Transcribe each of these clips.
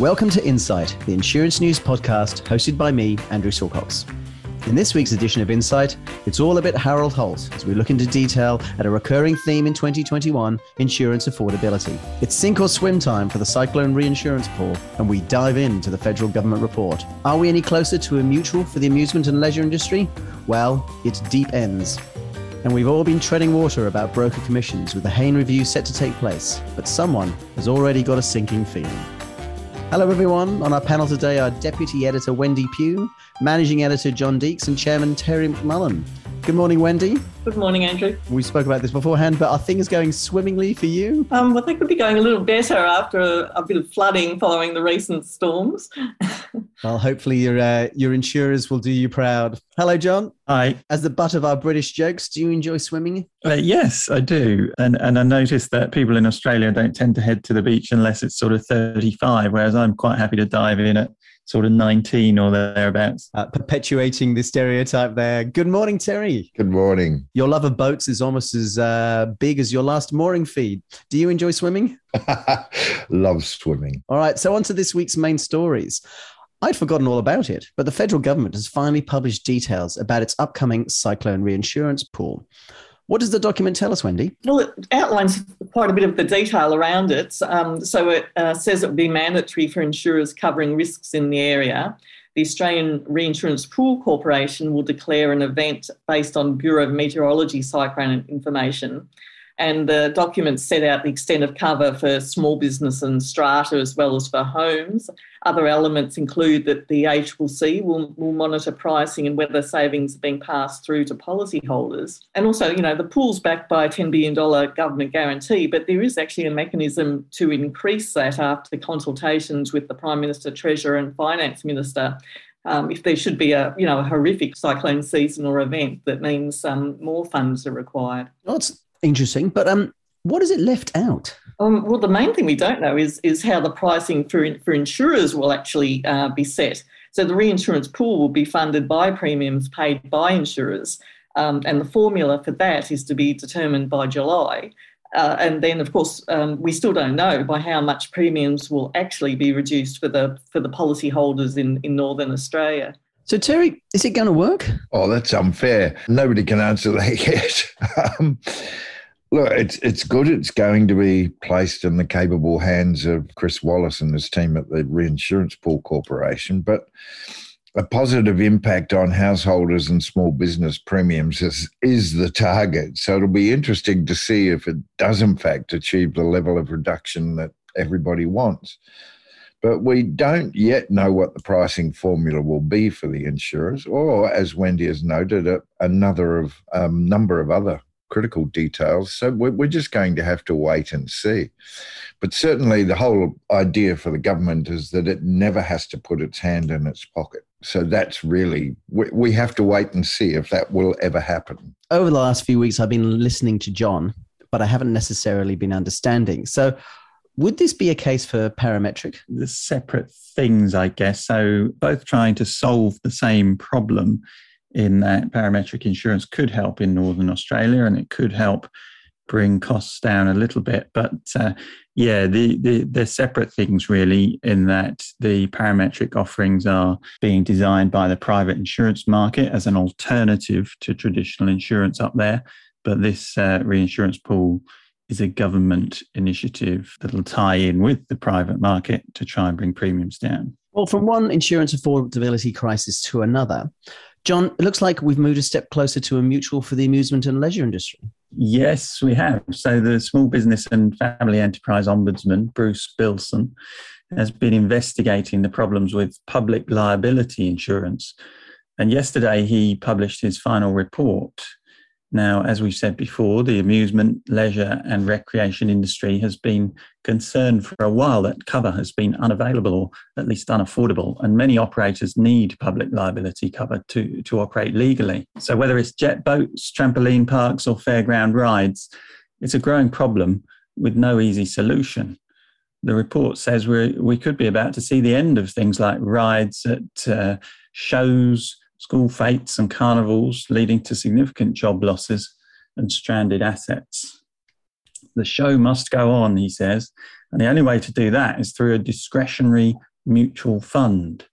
Welcome to Insight, the insurance news podcast hosted by me, Andrew Salkox. In this week's edition of Insight, it's all a bit Harold Holt as we look into detail at a recurring theme in 2021, insurance affordability. It's sink or swim time for the cyclone reinsurance pool, and we dive into the federal government report. Are we any closer to a mutual for the amusement and leisure industry? Well, it's deep ends. And we've all been treading water about broker commissions with the Hayne review set to take place, but someone has already got a sinking feeling. Hello everyone, on our panel today are Deputy Editor Wendy Pugh, Managing Editor John Deeks and Chairman Terry McMullen. Good morning, Wendy. Good morning, Andrew. We spoke about this beforehand, but are things going swimmingly for you? Well, they could be going a little better after a bit of flooding following the recent storms. Well, hopefully your insurers will do you proud. Hello, John. Hi. As the butt of our British jokes, do you enjoy swimming? Yes, I do. And I noticed that people in Australia don't tend to head to the beach unless it's sort of 35, whereas I'm quite happy to dive in at sort of 19 or thereabouts. Perpetuating the stereotype there. Good morning, Terry. Good morning. Your love of boats is almost as big as your last mooring feed. Do you enjoy swimming? Love swimming. All right, so on to this week's main stories. I'd forgotten all about it, but the federal government has finally published details about its upcoming cyclone reinsurance pool. What does the document tell us, Wendy? Well, it outlines quite a bit of the detail around it. So it says it will be mandatory for insurers covering risks in the area. The Australian Reinsurance Pool Corporation will declare an event based on Bureau of Meteorology cyclone information. And the document set out the extent of cover for small business and strata as well as for homes. Other elements include that the HCC will monitor pricing and whether savings are being passed through to policyholders. And also, you know, the pool's backed by a $10 billion government guarantee, but there is actually a mechanism to increase that after consultations with the Prime Minister, Treasurer and Finance Minister. If there should be a horrific cyclone season or event, that means more funds are required. That's interesting, but what is it left out? Well, the main thing we don't know is how the pricing for insurers will actually be set. So the reinsurance pool will be funded by premiums paid by insurers, and the formula for that is to be determined by July. And then, of course, we still don't know by how much premiums will actually be reduced for the policyholders in Northern Australia. So, Terry, is it going to work? Oh, that's unfair. Nobody can answer that yet. Look, it's good. It's going to be placed in the capable hands of Chris Wallace and his team at the Reinsurance Pool Corporation, but a positive impact on householders and small business premiums is the target. So it'll be interesting to see if it does, in fact, achieve the level of reduction that everybody wants. But we don't yet know what the pricing formula will be for the insurers or, as Wendy has noted, number of other critical details. So we're just going to have to wait and see. But certainly the whole idea for the government is that it never has to put its hand in its pocket. So that's really, we have to wait and see if that will ever happen. Over the last few weeks, I've been listening to John, but I haven't necessarily been understanding. So would this be a case for parametric? The separate things, I guess. So both trying to solve the same problem in that parametric insurance could help in Northern Australia and it could help bring costs down a little bit. But they're separate things really, in that the parametric offerings are being designed by the private insurance market as an alternative to traditional insurance up there. But this reinsurance pool is a government initiative that'll tie in with the private market to try and bring premiums down. Well, from one insurance affordability crisis to another, John, it looks like we've moved a step closer to a mutual for the amusement and leisure industry. Yes, we have. So the Small Business and Family Enterprise Ombudsman, Bruce Bilson, has been investigating the problems with public liability insurance. And yesterday he published his final report. Now, as we said before, the amusement, leisure and recreation industry has been concerned for a while that cover has been unavailable or at least unaffordable, and many operators need public liability cover to operate legally. So whether it's jet boats, trampoline parks or fairground rides, it's a growing problem with no easy solution. The report says we could be about to see the end of things like rides at shows, school fetes and carnivals, leading to significant job losses and stranded assets. The show must go on, he says, and the only way to do that is through a discretionary mutual fund.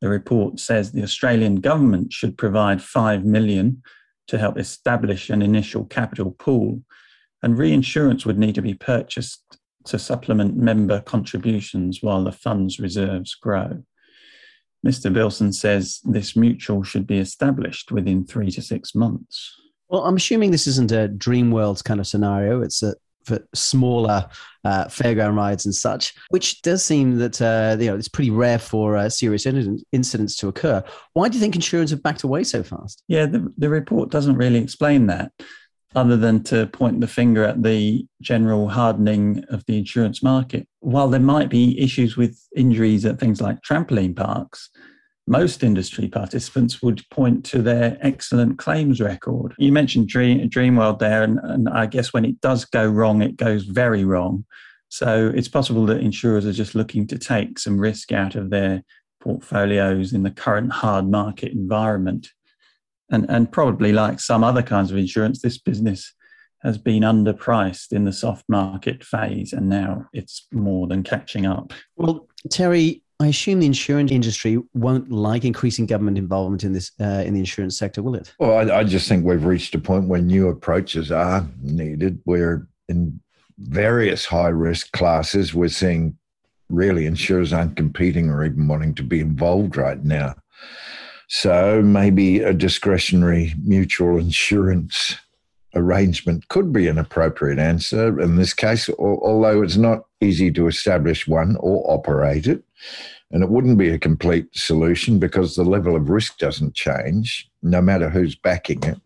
The report says the Australian government should provide $5 million to help establish an initial capital pool, and reinsurance would need to be purchased to supplement member contributions while the fund's reserves grow. Mr. Bilson says this mutual should be established within 3 to 6 months. Well, I'm assuming this isn't a Dreamworld kind of scenario. It's for smaller fairground rides and such, which does seem that it's pretty rare for serious incidents to occur. Why do you think insurers have backed away so fast? Yeah, the report doesn't really explain that, other than to point the finger at the general hardening of the insurance market. While there might be issues with injuries at things like trampoline parks, most industry participants would point to their excellent claims record. You mentioned Dreamworld there, and I guess when it does go wrong, it goes very wrong. So it's possible that insurers are just looking to take some risk out of their portfolios in the current hard market environment. And probably like some other kinds of insurance, this business has been underpriced in the soft market phase, and now it's more than catching up. Well, Terry, I assume the insurance industry won't like increasing government involvement in this in the insurance sector, will it? Well, I just think we've reached a point where new approaches are needed. We're in various high-risk classes. We're seeing really insurers aren't competing or even wanting to be involved right now. So maybe a discretionary mutual insurance arrangement could be an appropriate answer in this case, although it's not easy to establish one or operate it. And it wouldn't be a complete solution because the level of risk doesn't change, no matter who's backing it.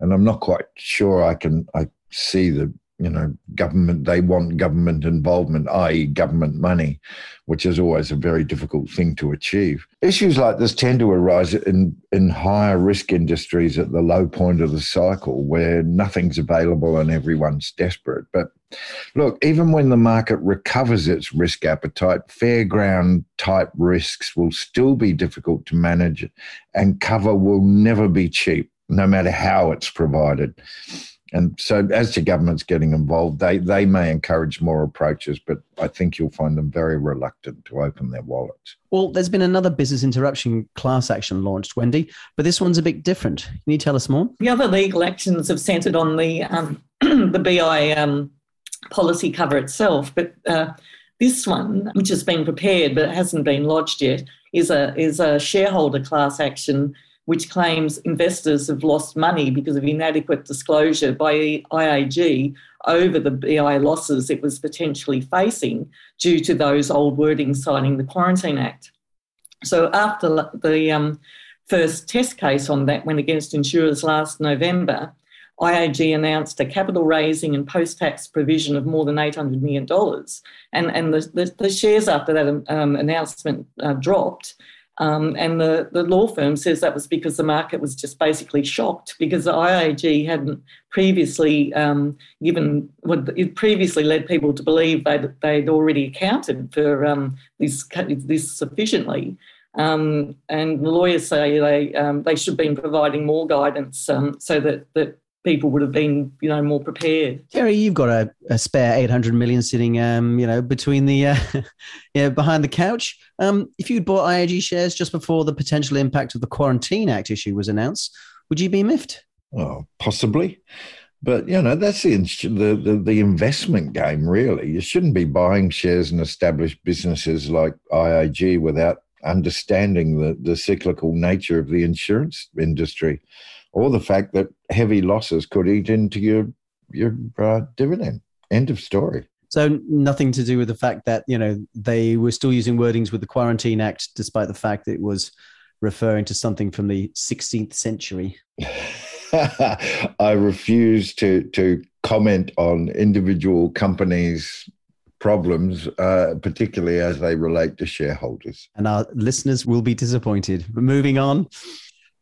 And I'm not quite sure I see the government, they want government involvement, i.e. government money, which is always a very difficult thing to achieve. Issues like this tend to arise in higher risk industries at the low point of the cycle where nothing's available and everyone's desperate. But look, even when the market recovers its risk appetite, fairground type risks will still be difficult to manage and cover will never be cheap, no matter how it's provided. And so as to governments getting involved, they may encourage more approaches, but I think you'll find them very reluctant to open their wallets. Well, there's been another business interruption class action launched, Wendy, but this one's a bit different. Can you tell us more? The other legal actions have centred on the BI policy cover itself, but this one, which has been prepared but hasn't been lodged yet, is a shareholder class action which claims investors have lost money because of inadequate disclosure by IAG over the BI losses it was potentially facing due to those old wordings citing the Quarantine Act. So after the first test case on that went against insurers last November, IAG announced a capital raising and post-tax provision of more than $800 million. And the shares after that announcement dropped. And the law firm says that was because the market was just basically shocked because the IAG hadn't previously previously led people to believe they'd already accounted for this sufficiently. And the lawyers say they should have been providing more guidance so that people would have been, more prepared. Terry, you've got a spare 800 million sitting, between the, behind the couch. If you'd bought IAG shares just before the potential impact of the Quarantine Act issue was announced, would you be miffed? Well, possibly. But, that's the investment game, really. You shouldn't be buying shares in established businesses like IAG without understanding the cyclical nature of the insurance industry, or the fact that heavy losses could eat into your dividend. End of story. So nothing to do with the fact that, they were still using wordings with the Quarantine Act, despite the fact that it was referring to something from the 16th century. I refuse to comment on individual companies' problems, particularly as they relate to shareholders. And our listeners will be disappointed. But moving on.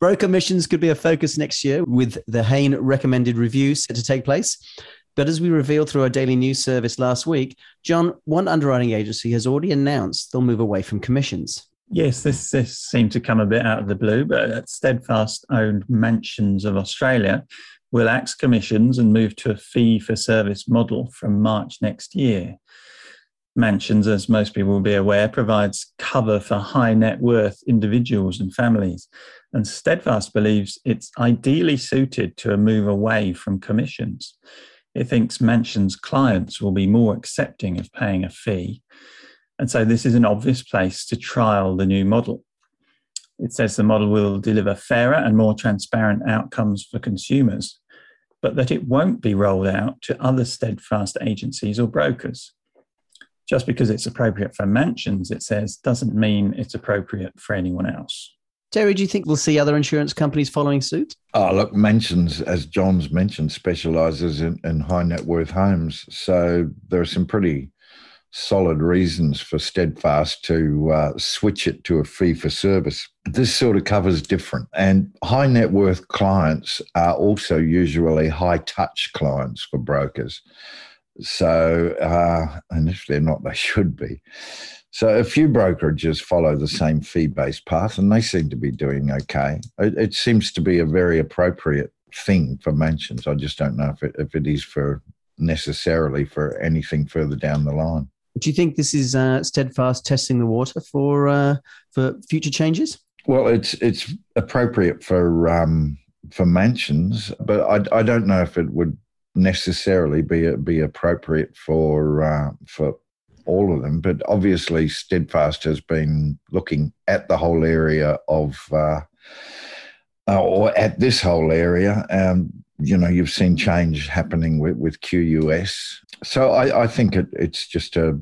Broker missions could be a focus next year with the Hayne recommended review set to take place. But as we revealed through our daily news service last week, John, one underwriting agency has already announced they'll move away from commissions. Yes, this seemed to come a bit out of the blue, but Steadfast-owned Mansions of Australia will axe commissions and move to a fee-for-service model from March next year. Mansions, as most people will be aware, provides cover for high net worth individuals and families, and Steadfast believes it's ideally suited to a move away from commissions. It thinks Mansions clients will be more accepting of paying a fee, and so this is an obvious place to trial the new model. It says the model will deliver fairer and more transparent outcomes for consumers, but that it won't be rolled out to other Steadfast agencies or brokers. Just because it's appropriate for Mansions, it says, doesn't mean it's appropriate for anyone else. Terry, do you think we'll see other insurance companies following suit? Oh, look, Mansions, as John's mentioned, specialises in high net worth homes. So there are some pretty solid reasons for Steadfast to switch it to a fee for service. This sort of cover's different. And high net worth clients are also usually high touch clients for brokers. So, and if they're not, they should be. So a few brokerages follow the same fee-based path and they seem to be doing okay. It seems to be a very appropriate thing for Mansions. I just don't know if it is for necessarily for anything further down the line. Do you think this is Steadfast testing the water for future changes? Well, it's appropriate for Mansions, but I don't know if it would necessarily be appropriate for all of them. But obviously, Steadfast has been looking at the whole area of or at this whole area. You know, you've seen change happening with QUS. So I think it's just a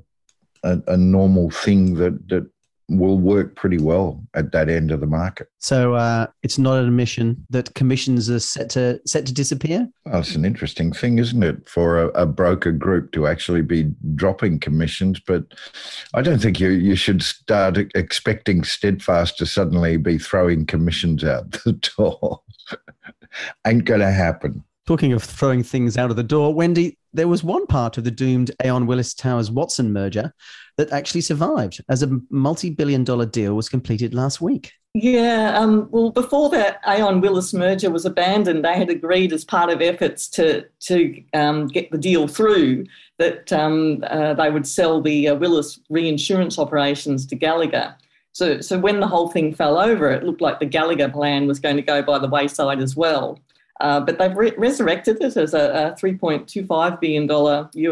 normal thing that will work pretty well at that end of the market. So it's not an admission that commissions are set to disappear? Well, it's an interesting thing, isn't it, for a broker group to actually be dropping commissions. But I don't think you should start expecting Steadfast to suddenly be throwing commissions out the door. Ain't going to happen. Talking of throwing things out of the door, Wendy, there was one part of the doomed Aon Willis Towers Watson merger that actually survived as a multi-billion-dollar deal was completed last week. Yeah, well, before that Aon Willis merger was abandoned, they had agreed as part of efforts to get the deal through that they would sell the Willis reinsurance operations to Gallagher. So when the whole thing fell over, it looked like the Gallagher plan was going to go by the wayside as well. But they've resurrected it as a $3.25 billion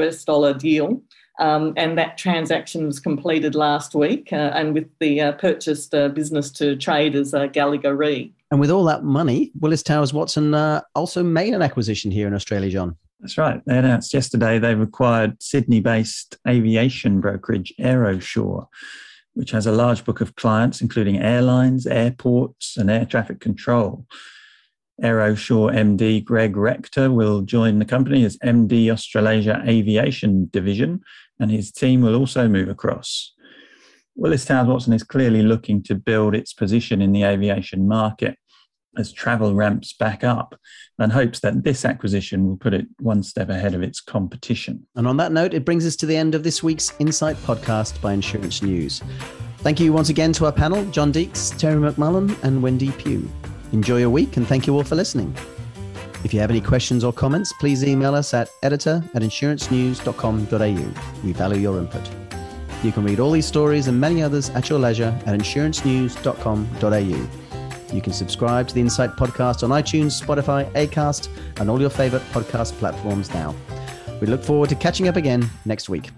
US dollar deal. And that transaction was completed last week and with the purchased business to trade as Gallagher Re. And with all that money, Willis Towers Watson also made an acquisition here in Australia, John. That's right. They announced yesterday they've acquired Sydney-based aviation brokerage AeroShore, which has a large book of clients, including airlines, airports, and air traffic control. AeroShore MD Greg Rector will join the company as MD Australasia Aviation Division, and his team will also move across. Willis Towers Watson is clearly looking to build its position in the aviation market as travel ramps back up and hopes that this acquisition will put it one step ahead of its competition. And on that note, it brings us to the end of this week's Insight podcast by Insurance News. Thank you once again to our panel, John Deeks, Terry McMullen and Wendy Pugh. Enjoy your week and thank you all for listening. If you have any questions or comments, please email us at editor@insurancenews.com.au. We value your input. You can read all these stories and many others at your leisure at insurancenews.com.au. You can subscribe to the Insight podcast on iTunes, Spotify, Acast, and all your favourite podcast platforms now. We look forward to catching up again next week.